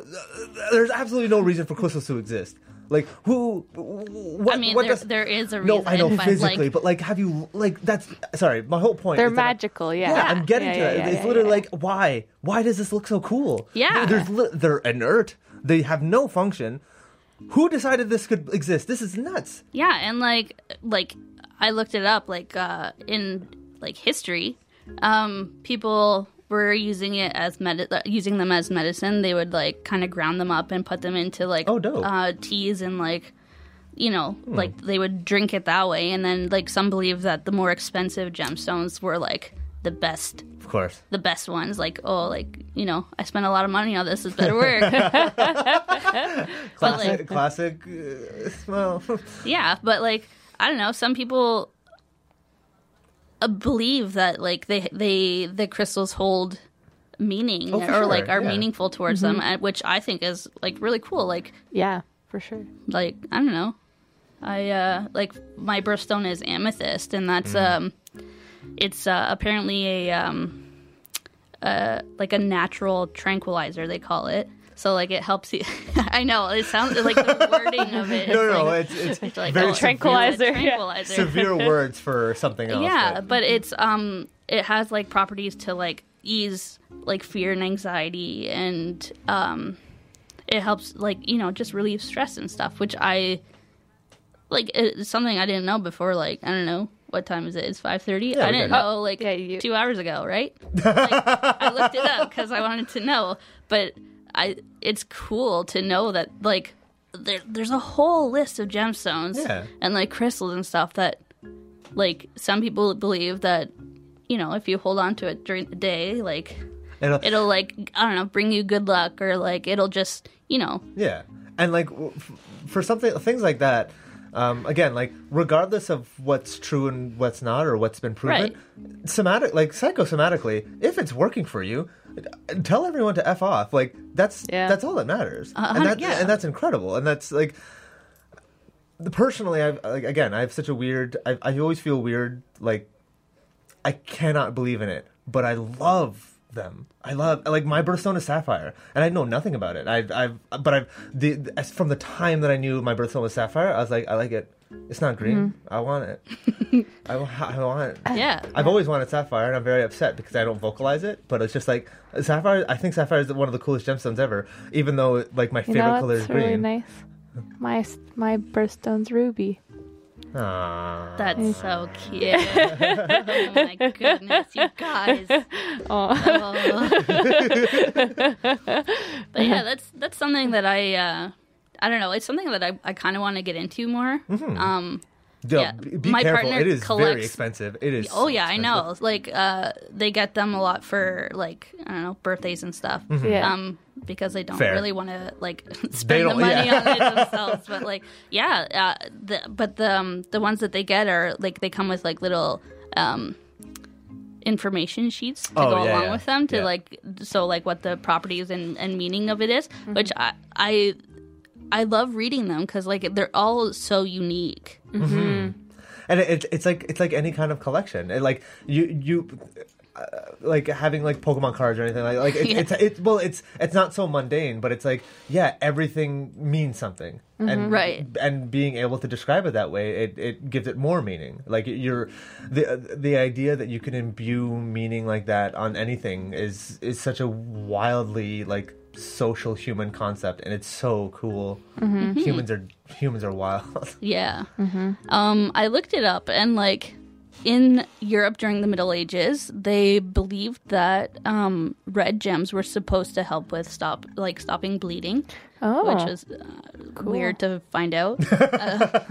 there's absolutely no reason for crystals to exist. Like, who, what, I mean, what there, does... there is a reason. No, I know, but physically, like... but, like, have you, like, that's, sorry, my whole point. They're magical, I, yeah. Yeah, I'm getting yeah, to yeah, that. Yeah, it's yeah, literally yeah. like, why? Why does this look so cool? Yeah. There's li- they're inert. They have no function. Who decided this could exist? This is nuts. Yeah, and, like, like I looked it up, like, uh, in, like, history, um, people... were using it as med- using them as medicine. They would like kind of ground them up and put them into like oh, dope. Uh, teas and like, you know, hmm. like they would drink it that way. And then like some believe that the more expensive gemstones were like the best, of course, the best ones. Like, oh, like, you know, I spent a lot of money on this. It better work. classic, but, like, classic uh, smell. Yeah, but like I don't know. Some people. Believe that like they they the crystals hold meaning oh, or sure. like are yeah. meaningful towards mm-hmm. them, which I think is like really cool. Like yeah, for sure. Like I don't know, I uh, like my birthstone is amethyst, and that's mm. um, it's uh, apparently a um, uh like a natural tranquilizer they call it. So like it helps you. I know it sounds like the wording of it. No, no, like, it's it's, it's like, very oh, tranquilizer. Severe, yeah. tranquilizer. Severe words for something else. Yeah, but, but it's um, it has like properties to like ease like fear and anxiety, and um, it helps like, you know, just relieve stress and stuff, which I like. It's something I didn't know before. Like I don't know. What time is it? It's five thirty? Yeah, I didn't know, like, yeah, you... two hours ago, right? Like, I looked it up because I wanted to know. But I, it's cool to know that, like, there, there's a whole list of gemstones yeah. and, like, crystals and stuff that, like, some people believe that, you know, if you hold on to it during the day, like, it'll, it'll like, I don't know, bring you good luck, or, like, it'll just, you know. Yeah. And, like, for something, things like that, Um, again, like, regardless of what's true and what's not, or what's been proven, right. somatic, like, psychosomatically, if it's working for you, tell everyone to F off. Like, that's yeah. that's all that matters. Uh, and, that, yeah. and that's incredible. And that's, like, personally, I've, like, again, I have such a weird, I, I always feel weird, like, I cannot believe in it, but I love them. I love, like, my birthstone is sapphire, and I know nothing about it. I've, I've, but I've, the, the, from the time that I knew my birthstone was sapphire, I was like, I like it. It's not green. Mm-hmm. I want it. I, I want it. Yeah. I've always wanted sapphire, and I'm very upset because I don't vocalize it, but it's just like, sapphire, I think sapphire is one of the coolest gemstones ever, even though, like, my you favorite know, color is really green. Really nice. My, my birthstone's ruby. Aww. That's so cute. Oh my goodness, you guys. Oh. But yeah, that's that's something that I uh, I don't know, it's something that I, I kind of want to get into more. Mm-hmm. Um yeah, yeah. Be, be my careful. Partner it is collects... very expensive. It is Oh yeah, expensive. I know. Like uh, they get them a lot for like, I don't know, birthdays and stuff. Mm-hmm. Yeah. Um because they don't Fair. Really want to like spend the money yeah. on it themselves, but like yeah, uh, the, but the um, the ones that they get are like they come with like little um, information sheets to oh, go yeah, along yeah. with them to yeah. like so like what the properties and, and meaning of it is, mm-hmm. which I, I I love reading them because like they're all so unique. Mm-hmm. Mm-hmm. And it's it's like it's like any kind of collection. It, like you you. Uh, like having like Pokemon cards or anything like like it, yeah. it's it's well it's it's not so mundane, but it's like yeah everything means something, mm-hmm. and right. and being able to describe it that way it, it gives it more meaning. Like you're the the idea that you can imbue meaning like that on anything is is such a wildly like social human concept, and it's so cool. Mm-hmm. Humans are humans are wild. Yeah. Mm-hmm. Um, I looked it up, and like in Europe during the Middle Ages, they believed that um, red gems were supposed to help with stop like stopping bleeding, oh, which is uh, cool. weird to find out. uh,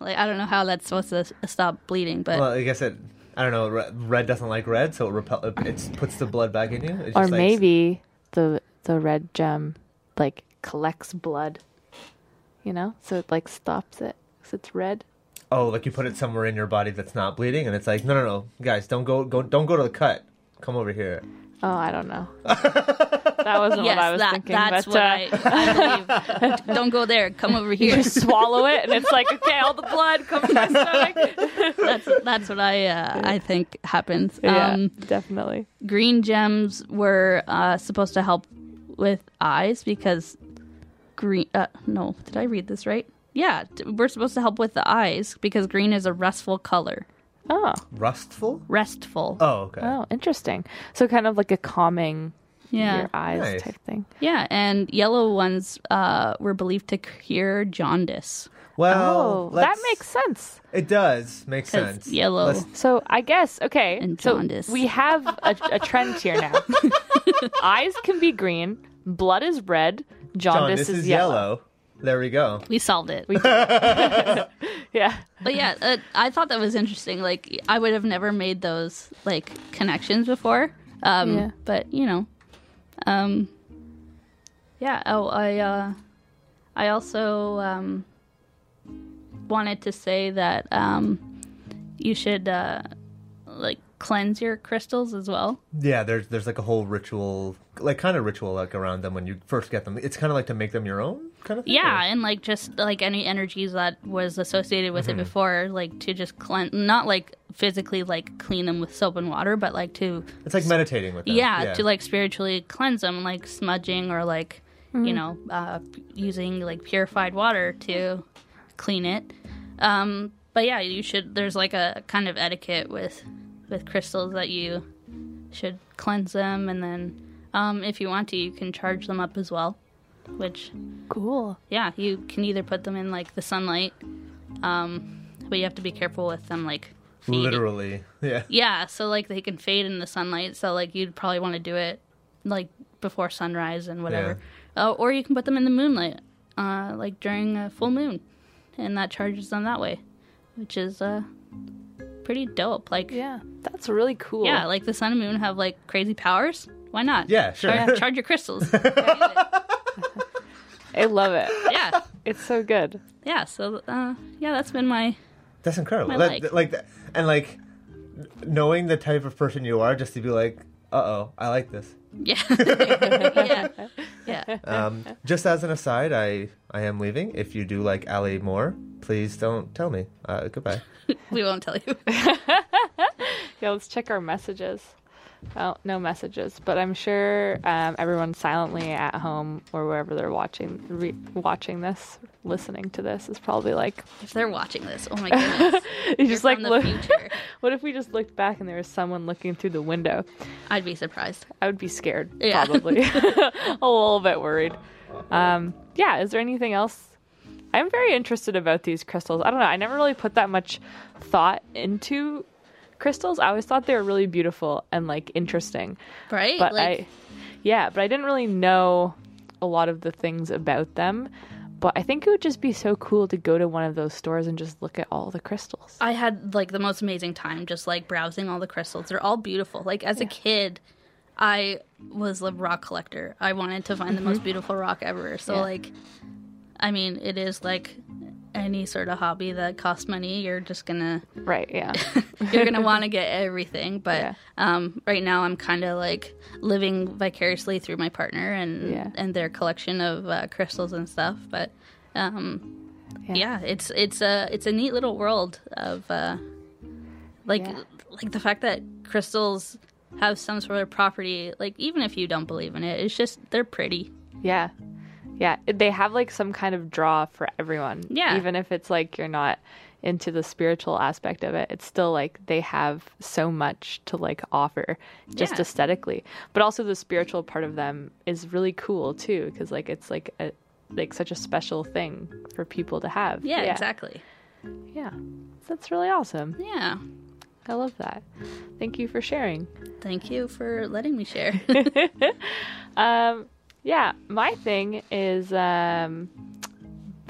like I don't know how that's supposed to stop bleeding, but well, I guess it. I don't know. Red doesn't like red, so it repel. It puts the blood back in you. It's or just like, maybe the the red gem like collects blood, you know, so it like stops it because it's red. Oh, like you put it somewhere in your body that's not bleeding, and it's like, no, no, no, guys, don't go, go, don't go to the cut. Come over here. Oh, I don't know. That wasn't yes, what I was that, thinking. That's but, what uh, I, I believe. Don't go there. Come over here. You just swallow it, and it's like, okay, all the blood comes to my stomach. That's that's what I uh, I think happens. Yeah, um, definitely. Green gems were uh, supposed to help with eyes because green. Uh, no, did I read this right? Yeah, we're supposed to help with the eyes because green is a restful color. Oh, restful. Restful. Oh, okay. Oh, interesting. So kind of like a calming. Yeah. Your eyes nice. Type thing. Yeah, and yellow ones uh, were believed to cure jaundice. Well, oh, that makes sense. It does make sense. Yellow. Let's... So I guess, okay, and jaundice. So we have a, a trend here now. Eyes can be green, blood is red, jaundice, jaundice is, is yellow. yellow. There we go. We solved it. We did. Yeah. But yeah, uh, I thought that was interesting. Like, I would have never made those, like, connections before. Um, yeah. But, you know. Um, yeah, oh, I, uh, I also, um, wanted to say that, um, you should, uh, like, cleanse your crystals as well. Yeah, there's, there's, like, a whole ritual, like, kind of ritual, like, around them when you first get them. It's kind of like to make them your own kind of thing? Yeah, or? And, like, just, like, any energies that was associated with mm-hmm. it before, like, to just cleanse, not, like, physically, like, clean them with soap and water, but, like, to... It's like meditating with them. Yeah, yeah. To, like, spiritually cleanse them, like, smudging or, like, mm-hmm. you know, uh, using, like, purified water to clean it. Um, but, yeah, you should... There's, like, a kind of etiquette with... with crystals that you should cleanse them, and then um, if you want to, you can charge them up as well, which... Cool. Yeah, you can either put them in, like, the sunlight, um, but you have to be careful with them, like, fading. Literally, yeah. Yeah, so, like, they can fade in the sunlight, so, like, you'd probably want to do it, like, before sunrise and whatever. Yeah. Uh, or you can put them in the moonlight, uh, like, during a full moon, and that charges them that way, which is... Uh, pretty dope. Like, yeah, that's really cool. Yeah, like the sun and moon have like crazy powers. Why not? Yeah, sure. Charge, charge your crystals. I love it. Yeah, it's so good. Yeah, so uh, yeah, that's been my. That's incredible. My that, like. like that, and like knowing the type of person you are, just to be like, uh oh, I like this. Yeah. Yeah. Yeah. Um, just as an aside, I, I am leaving. If you do like Allie more, please don't tell me. Uh, goodbye. We won't tell you. Yeah, let's check our messages. Well, no messages, but I'm sure um, everyone's silently at home or wherever they're watching re- watching this, listening to this is probably like... If they're watching this, oh my goodness. You just like look... What if we just looked back and there was someone looking through the window? I'd be surprised. I would be scared, yeah. Probably. A little bit worried. Um, yeah, is there anything else? I'm very interested about these crystals. I don't know. I never really put that much thought into crystals. I always thought they were really beautiful and like interesting, right? But like... I, yeah, but I didn't really know a lot of the things about them. But I think it would just be so cool to go to one of those stores and just look at all the crystals. I had like the most amazing time just like browsing all the crystals. They're all beautiful. Like as yeah. a kid, I was a rock collector. I wanted to find mm-hmm. the most beautiful rock ever. So yeah. like, I mean, it is like. Any sort of hobby that costs money, you're just gonna right yeah you're gonna want to get everything, but yeah. um right now I'm kind of like living vicariously through my partner and yeah. and their collection of uh, crystals and stuff, but um yeah. yeah it's it's a it's a neat little world of uh like yeah. like the fact that crystals have some sort of property, like even if you don't believe in it, it's just they're pretty. Yeah. Yeah, they have, like, some kind of draw for everyone. Yeah. Even if it's, like, you're not into the spiritual aspect of it, it's still like they have so much to like offer just yeah. aesthetically, but also the spiritual part of them is really cool too, because like it's like a like such a special thing for people to have. Yeah, yeah. Exactly. Yeah, that's really awesome. Yeah, I love that. Thank you for sharing. Thank you for letting me share. um, yeah, my thing is um,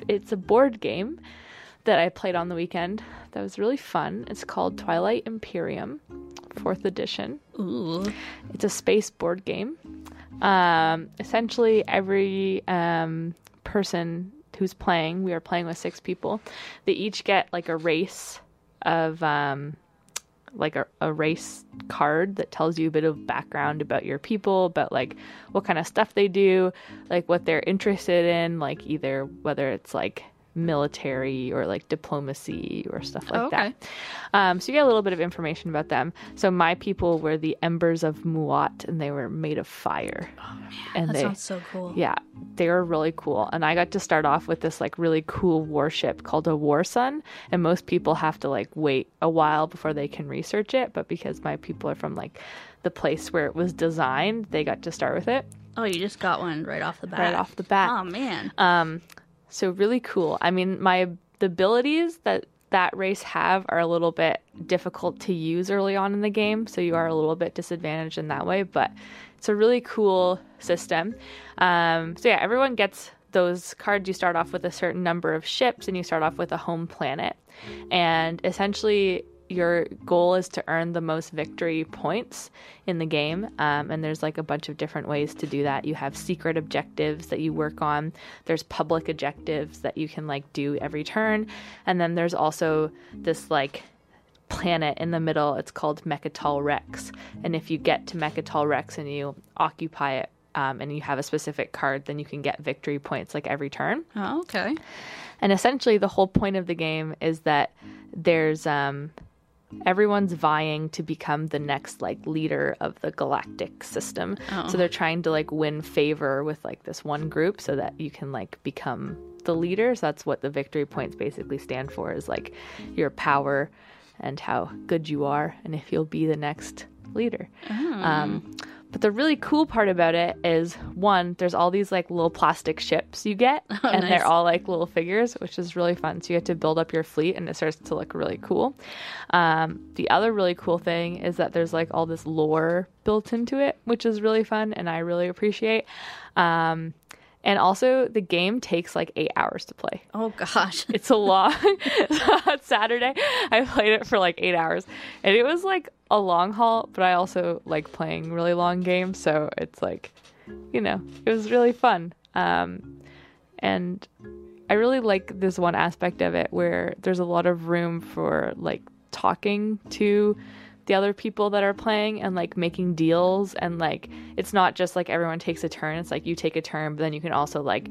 it's a board game that I played on the weekend that was really fun. It's called Twilight Imperium, fourth edition. Ooh. It's a space board game. Um, essentially, every um, person who's playing, we are playing with six people. They each get like a race of... Um, like a, a race card that tells you a bit of background about your people, about like what kind of stuff they do, like what they're interested in, like either whether it's like military or like diplomacy or stuff like oh, okay. that. Um, so you get a little bit of information about them. So my people were the Embers of Muat, and they were made of fire. Oh man, and that they, sounds so cool. Yeah, they were really cool. And I got to start off with this like really cool warship called a War Sun, and most people have to like wait a while before they can research it, but because my people are from like the place where it was designed, they got to start with it. Oh, you just got one right off the bat. Right off the bat. Oh man. Um So really cool. I mean, my the abilities that that race have are a little bit difficult to use early on in the game, so you are a little bit disadvantaged in that way, but it's a really cool system. Um, so yeah, everyone gets those cards. You start off with a certain number of ships, and you start off with a home planet. And essentially, your goal is to earn the most victory points in the game, um, and there's like a bunch of different ways to do that. You have secret objectives that you work on. There's public objectives that you can like do every turn, and then there's also this like planet in the middle. It's called Mechatol Rex, and if you get to Mechatol Rex and you occupy it, um, and you have a specific card, then you can get victory points like every turn. Oh, okay. And essentially, the whole point of the game is that there's um. everyone's vying to become the next like leader of the galactic system. Oh. So they're trying to like win favor with like this one group so that you can like become the leaders. That's what the victory points basically stand for, is like your power and how good you are and if you'll be the next leader. Oh. Um, but the really cool part about it is, one, there's all these like little plastic ships you get, oh, and nice. They're all like little figures, which is really fun. So you get to build up your fleet, and it starts to look really cool. Um, the other really cool thing is that there's like all this lore built into it, which is really fun, and I really appreciate. Um, and also, the game takes like eight hours to play. Oh gosh, it's a long. On Saturday, I played it for like eight hours, and it was like a long haul, but I also like playing really long games, so it's like, you know, it was really fun. Um, and I really like this one aspect of it where there's a lot of room for like talking to the other people that are playing and like making deals, and like it's not just like everyone takes a turn, it's like you take a turn, but then you can also like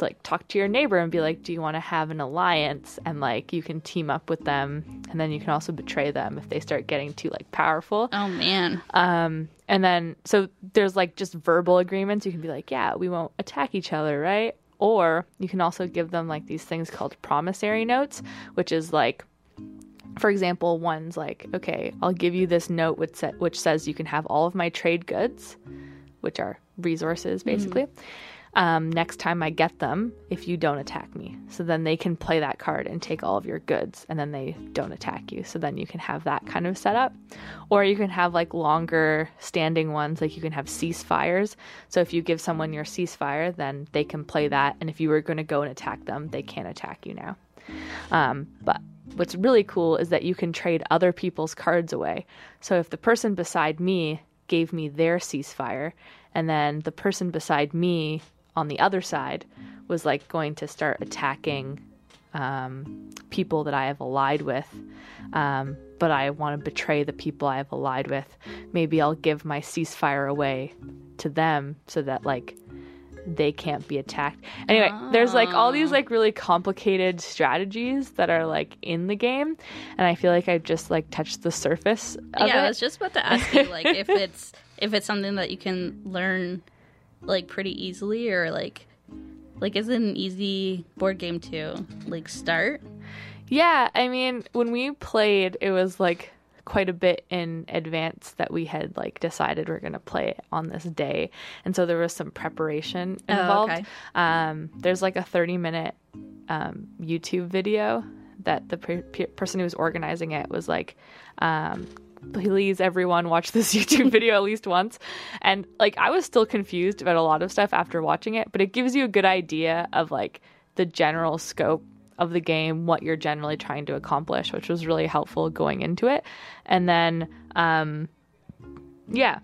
like talk to your neighbor and be like, do you want to have an alliance, and like you can team up with them, and then you can also betray them if they start getting too like powerful. Oh man. Um and then so there's like just verbal agreements. You can be like, yeah, we won't attack each other, right? Or you can also give them like these things called promissory notes, which is like, for example, one's like, okay, I'll give you this note which sa- which says you can have all of my trade goods, which are resources basically. Mm. Um, next time I get them, if you don't attack me. So then they can play that card and take all of your goods, and then they don't attack you. So then you can have that kind of setup. Or you can have like longer standing ones, like you can have ceasefires. So if you give someone your ceasefire, then they can play that. And if you were going to go and attack them, they can't attack you now. Um, but what's really cool is that you can trade other people's cards away. So if the person beside me gave me their ceasefire, and then the person beside me on the other side was like going to start attacking um, people that I have allied with, um, but I want to betray the people I have allied with. Maybe I'll give my ceasefire away to them so that like they can't be attacked. Anyway, oh. There's like all these like really complicated strategies that are like in the game, and I feel like I've just like touched the surface of yeah, it. I was just about to ask you like if it's if it's something that you can learn like pretty easily, or like like is it an easy board game to like start? Yeah, I mean, when we played, it was like quite a bit in advance that we had like decided we're going to play it on this day. And so there was some preparation involved. Oh, okay. Um, there's like a thirty minute um, YouTube video that the per- per- person who was organizing it was like, um, please everyone watch this YouTube video at least once. And like, I was still confused about a lot of stuff after watching it, but it gives you a good idea of like the general scope of the game, what you're generally trying to accomplish, which was really helpful going into it. And then um yeah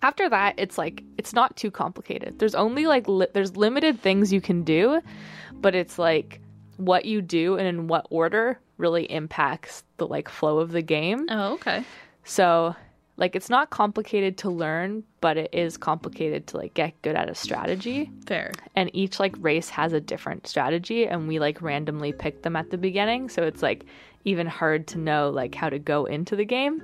after that, it's like, it's not too complicated. There's only like li- there's limited things you can do, but it's like what you do and in what order really impacts the like flow of the game. Oh, okay. So like, it's not complicated to learn, but it is complicated to like get good at a strategy. Fair. And each like race has a different strategy, and we like randomly pick them at the beginning, so it's like even hard to know like how to go into the game.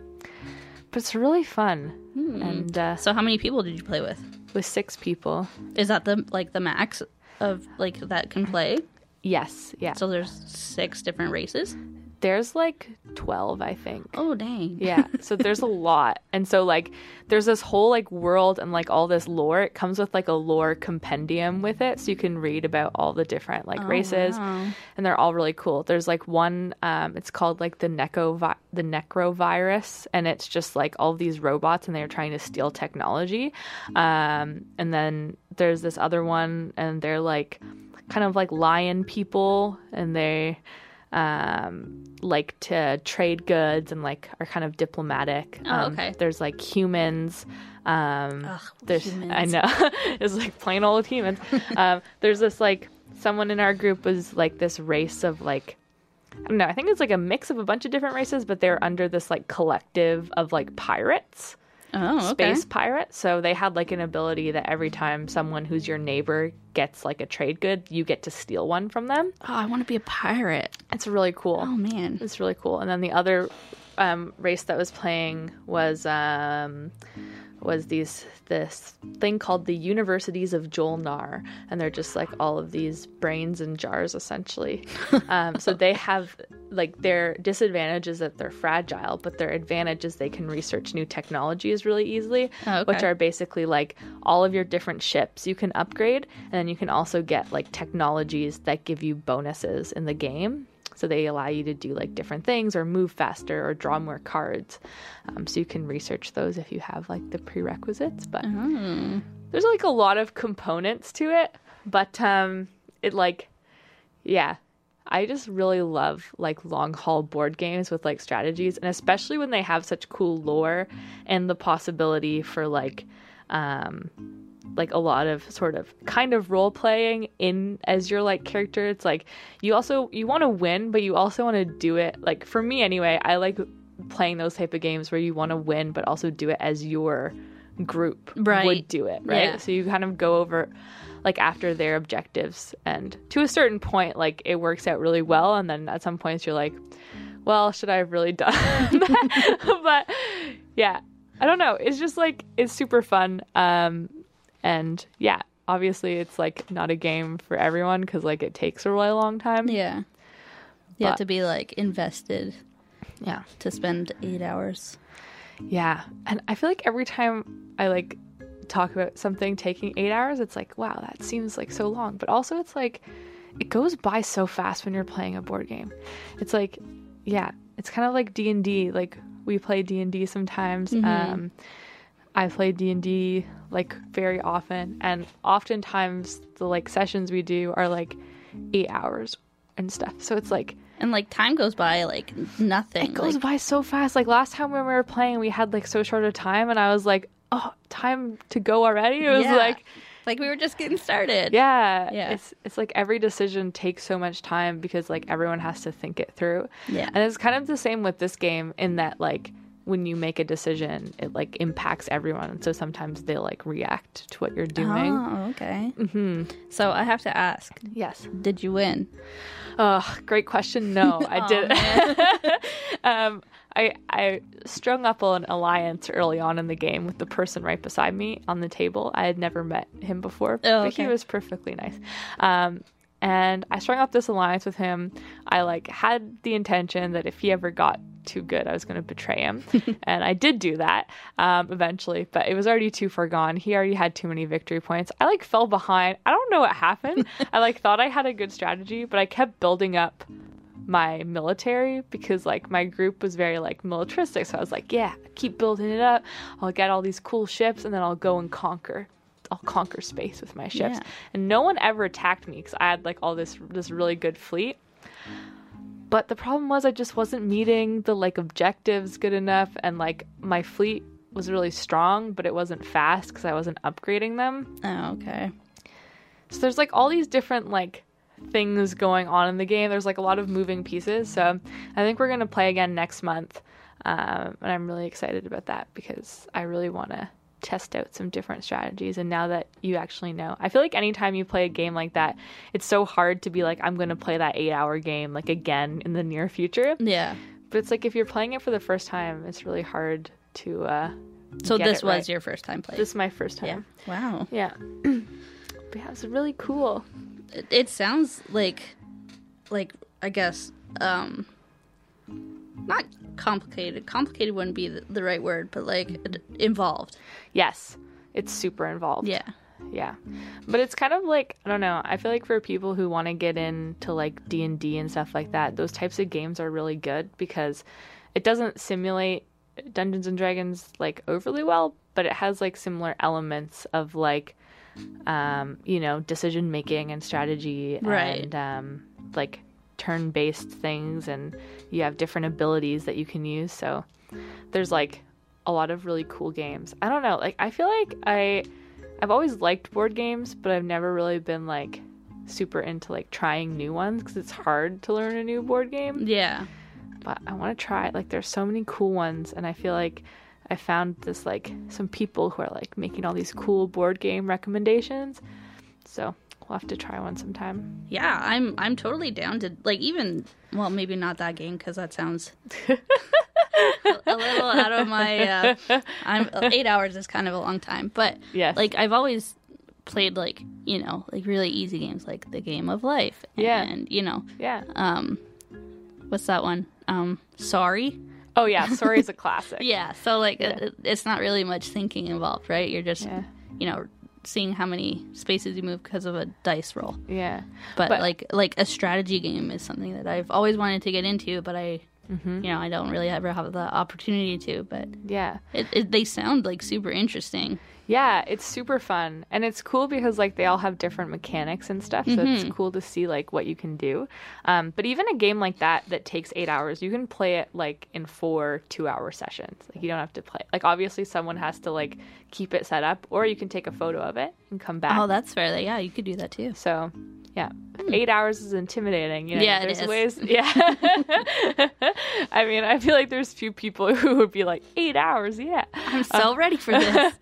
But it's really fun. Hmm. And uh, so how many people did you play with? With six people. Is that the like the max of like that can play? Yes, yeah. So there's six different races? There's like twelve, I think. Oh, dang. Yeah, so there's a lot. And so like there's this whole like world and like all this lore. It comes with like a lore compendium with it, so you can read about all the different like oh, races. Wow. And they're all really cool. There's like one, um, it's called like the Necro vi- the Necrovirus, and it's just like all these robots and they're trying to steal technology. Um, and then there's this other one, and they're like kind of like lion people, and they um like to trade goods and like are kind of diplomatic. Um, oh, okay. There's like humans. Um, Ugh, there's humans. I know. It's like plain old humans. um, there's this like someone in our group was like this race of like, I don't know, I think it's like a mix of a bunch of different races, but they're under this like collective of like pirates. Oh, okay. Space pirate. So they had like an ability that every time someone who's your neighbor gets like a trade good, you get to steal one from them. Oh, I want to be a pirate. It's really cool. Oh, man. It's really cool. And then the other um, race that was playing was um, was these this thing called the Universities of Jolnar. And they're just like all of these brains in jars, essentially. um, so they have... like their disadvantage is that they're fragile, but their advantage is they can research new technologies really easily. Oh, okay. Which are basically like all of your different ships you can upgrade, and then you can also get like technologies that give you bonuses in the game. So they allow you to do like different things or move faster or draw more cards. Um, so you can research those if you have like the prerequisites. But mm. there's like a lot of components to it. But um, it like, yeah. I just really love like long haul board games with like strategies, and especially when they have such cool lore and the possibility for like um like a lot of sort of kind of role playing in as your like character. It's like you also you want to win, but you also want to do it like, for me anyway, I like playing those type of games where you want to win but also do it as your group right. would do it, right? Yeah. So you kind of go over like after their objectives, and to a certain point like it works out really well, and then at some points you're like, well, should I have really done that? But yeah, I don't know, it's just like it's super fun. Um and yeah, obviously it's like not a game for everyone because like it takes a really long time. Yeah, you but, have to be like invested yeah to spend eight hours. Yeah, and I feel like every time I like talk about something taking eight hours, it's like, wow, that seems like so long, but also it's like it goes by so fast when you're playing a board game. It's like, yeah, it's kind of like D and D. Like we play D and D sometimes. Mm-hmm. um I play D and D like very often, and oftentimes the like sessions we do are like eight hours and stuff, so it's like, and like time goes by like nothing. It goes like, by so fast. Like last time when we were playing, we had like so short a time, and I was like, oh, time to go already. It was yeah. like like we were just getting started. Yeah. Yeah. It's it's like every decision takes so much time because like everyone has to think it through. Yeah. And it's kind of the same with this game in that like when you make a decision, it like impacts everyone. And so sometimes they like react to what you're doing. Oh, okay. Mm-hmm. So I have to ask. Yes. Did you win? Oh, great question. No, I didn't. um, I I strung up an alliance early on in the game with the person right beside me on the table. I had never met him before, oh, but okay. He was perfectly nice. Um, And I strung up this alliance with him. I like had the intention that if he ever got too good, I was going to betray him. And I did do that um, eventually, but it was already too far gone. He already had too many victory points. I like fell behind. I don't know what happened. I like thought I had a good strategy, but I kept building up my military because like my group was very like militaristic. So I was like, yeah, keep building it up. I'll get all these cool ships and then I'll go and conquer. I'll conquer space with my ships. Yeah. And no one ever attacked me because I had like all this this really good fleet. But the problem was I just wasn't meeting the like objectives good enough, and like my fleet was really strong, but it wasn't fast because I wasn't upgrading them. Oh, okay. So there's like all these different like things going on in the game. There's like a lot of moving pieces. So I think we're gonna play again next month, um, and I'm really excited about that because I really want to test out some different strategies. And now that you actually know, I feel like anytime you play a game like that, it's so hard to be like, I'm going to play that eight hour game like again in the near future. Yeah. But it's like if you're playing it for the first time, it's really hard to uh so get this it was right. Your first time playing? This is my first time. Yeah. Wow. Yeah. But yeah, it's really cool. It, it sounds like like I guess um not complicated. Complicated wouldn't be the, the right word, but like involved. Yes, it's super involved. Yeah. Yeah. But it's kind of like, I don't know, I feel like for people who want to get into like D and D and stuff like that, those types of games are really good because it doesn't simulate Dungeons and Dragons like overly well, but it has like similar elements of like, um, you know, decision making and strategy, right. And um, like turn-based things, and you have different abilities that you can use. So there's like a lot of really cool games. I don't know, like I feel like I I've always liked board games, but I've never really been like super into like trying new ones because it's hard to learn a new board game. Yeah, but I want to try it. Like there's so many cool ones, and I feel like I found this like some people who are like making all these cool board game recommendations, so we'll have to try one sometime. Yeah, I'm I'm totally down to, like, even, well, maybe not that game because that sounds a little out of my, uh, I'm eight hours is kind of a long time. But, yes. Like, I've always played, like, you know, like, really easy games, like The Game of Life. And, yeah. And, you know. Yeah. Um, what's that one? Um, Sorry. Oh, yeah, Sorry is a classic. Yeah, so, like, yeah. It, it's not really much thinking involved, right? You're just, yeah. you know, seeing how many spaces you move because of a dice roll. Yeah. But, but like like a strategy game is something that I've always wanted to get into, but I mm-hmm. you know, I don't really ever have the opportunity to, but yeah. It, it, they sound like super interesting. Yeah, it's super fun. And it's cool because like they all have different mechanics and stuff, so mm-hmm. it's cool to see like what you can do. Um, but even a game like that that takes eight hours, you can play it like in four two-hour sessions. Like you don't have to play. Like obviously someone has to like keep it set up, or you can take a photo of it and come back. Oh, that's fair. Yeah, you could do that too. So, yeah. Mm. Eight hours is intimidating. You know? Yeah, there's it is. Ways... Yeah. I mean, I feel like there's few people who would be like, eight hours, yeah. I'm so um, ready for this.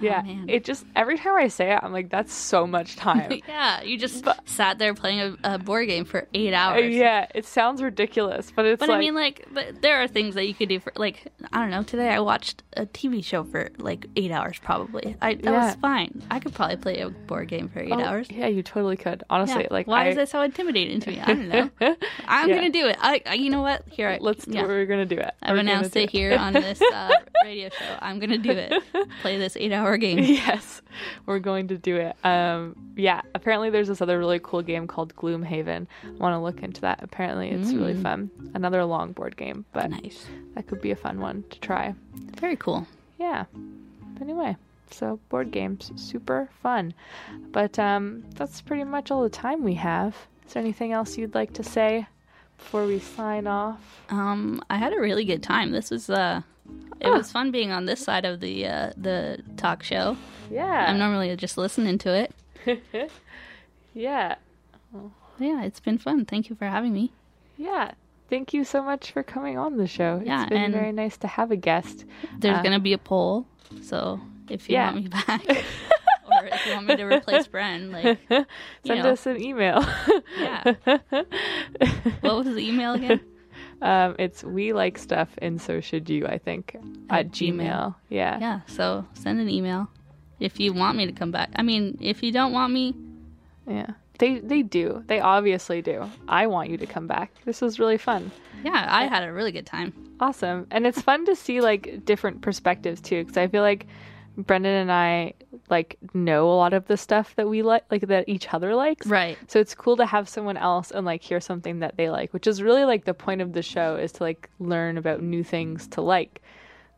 Yeah, oh, it just, every time I say it, I'm like, that's so much time. Yeah, you just but, sat there playing a, a board game for eight hours. Yeah, it sounds ridiculous, but it's but like... But I mean, like, but there are things that you could do for, like, I don't know, today I watched a T V show for, like, eight hours probably. I That yeah. was fine. I could probably play a board game for eight oh, hours. Yeah, you totally could. Honestly, yeah. like, Why I, is that so intimidating to me? I don't know. I'm yeah. going to do it. I, I, you know what? Here, I, Let's do yeah. it. We're going to do it. I've we're announced it, it here on this uh, radio show. I'm going to do it. Play this eight hours. Our game. Yes, we're going to do it. Um, yeah, apparently there's this other really cool game called Gloomhaven. I want to look into that. Apparently it's mm. really fun. Another long board game, but nice. That could be a fun one to try. Very cool. Yeah. Anyway, so board games, super fun. But um, that's pretty much all the time we have. Is there anything else you'd like to say before we sign off? Um, I had a really good time. This was... Uh... It oh. was fun being on this side of the uh, the talk show. Yeah. I'm normally just listening to it. Yeah. Yeah, it's been fun. Thank you for having me. Yeah. Thank you so much for coming on the show. Yeah, it's been and very nice to have a guest. There's uh, going to be a poll, so if you yeah. want me back or if you want me to replace Bren, like, send you know. us an email. Yeah. What was the email again? Um, it's we like stuff and so should you, I think, at, at Gmail. Gmail. Yeah. Yeah. So send an email if you want me to come back. I mean, if you don't want me, yeah. they they do. They obviously do. I want you to come back. This was really fun. Yeah, I had a really good time. Awesome. And it's fun to see like different perspectives too, because I feel like Brendan and I like know a lot of the stuff that we like, like that each other likes. Right. So it's cool to have someone else and like hear something that they like, which is really like the point of the show, is to like learn about new things to like.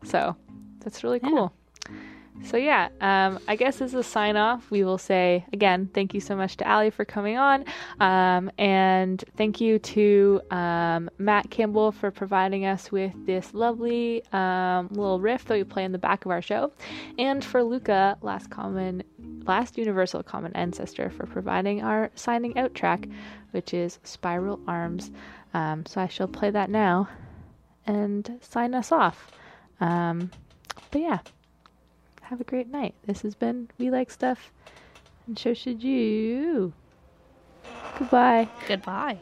So that's really cool. Yeah. So yeah, um, I guess as a sign off, we will say again, thank you so much to Allie for coming on. Um, and thank you to um, Matt Campbell for providing us with this lovely um, little riff that we play in the back of our show. And for Luca, last common, last universal common ancestor, for providing our signing out track, which is Spiral Arms. Um, so I shall play that now and sign us off. Um, but yeah. Have a great night. This has been We Like Stuff, and so should you. Goodbye. Goodbye.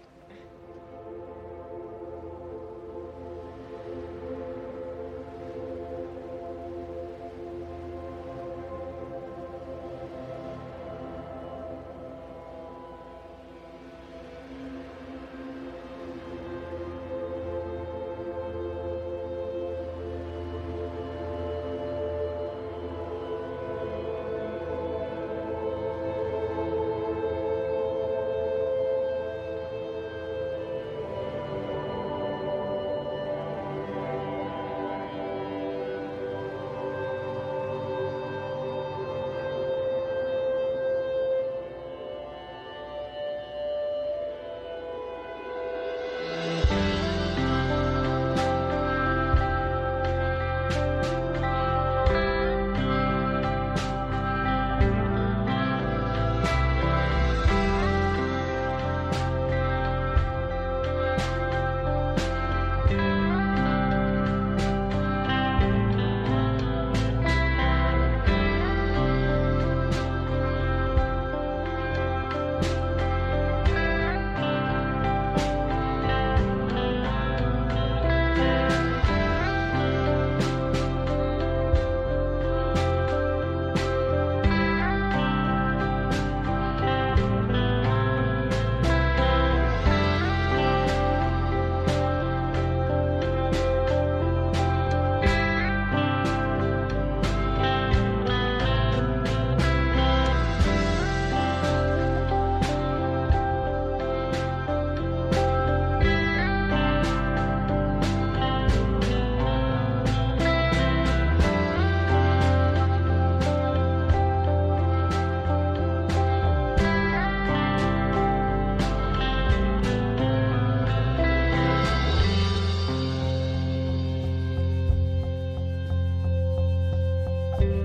Thank you.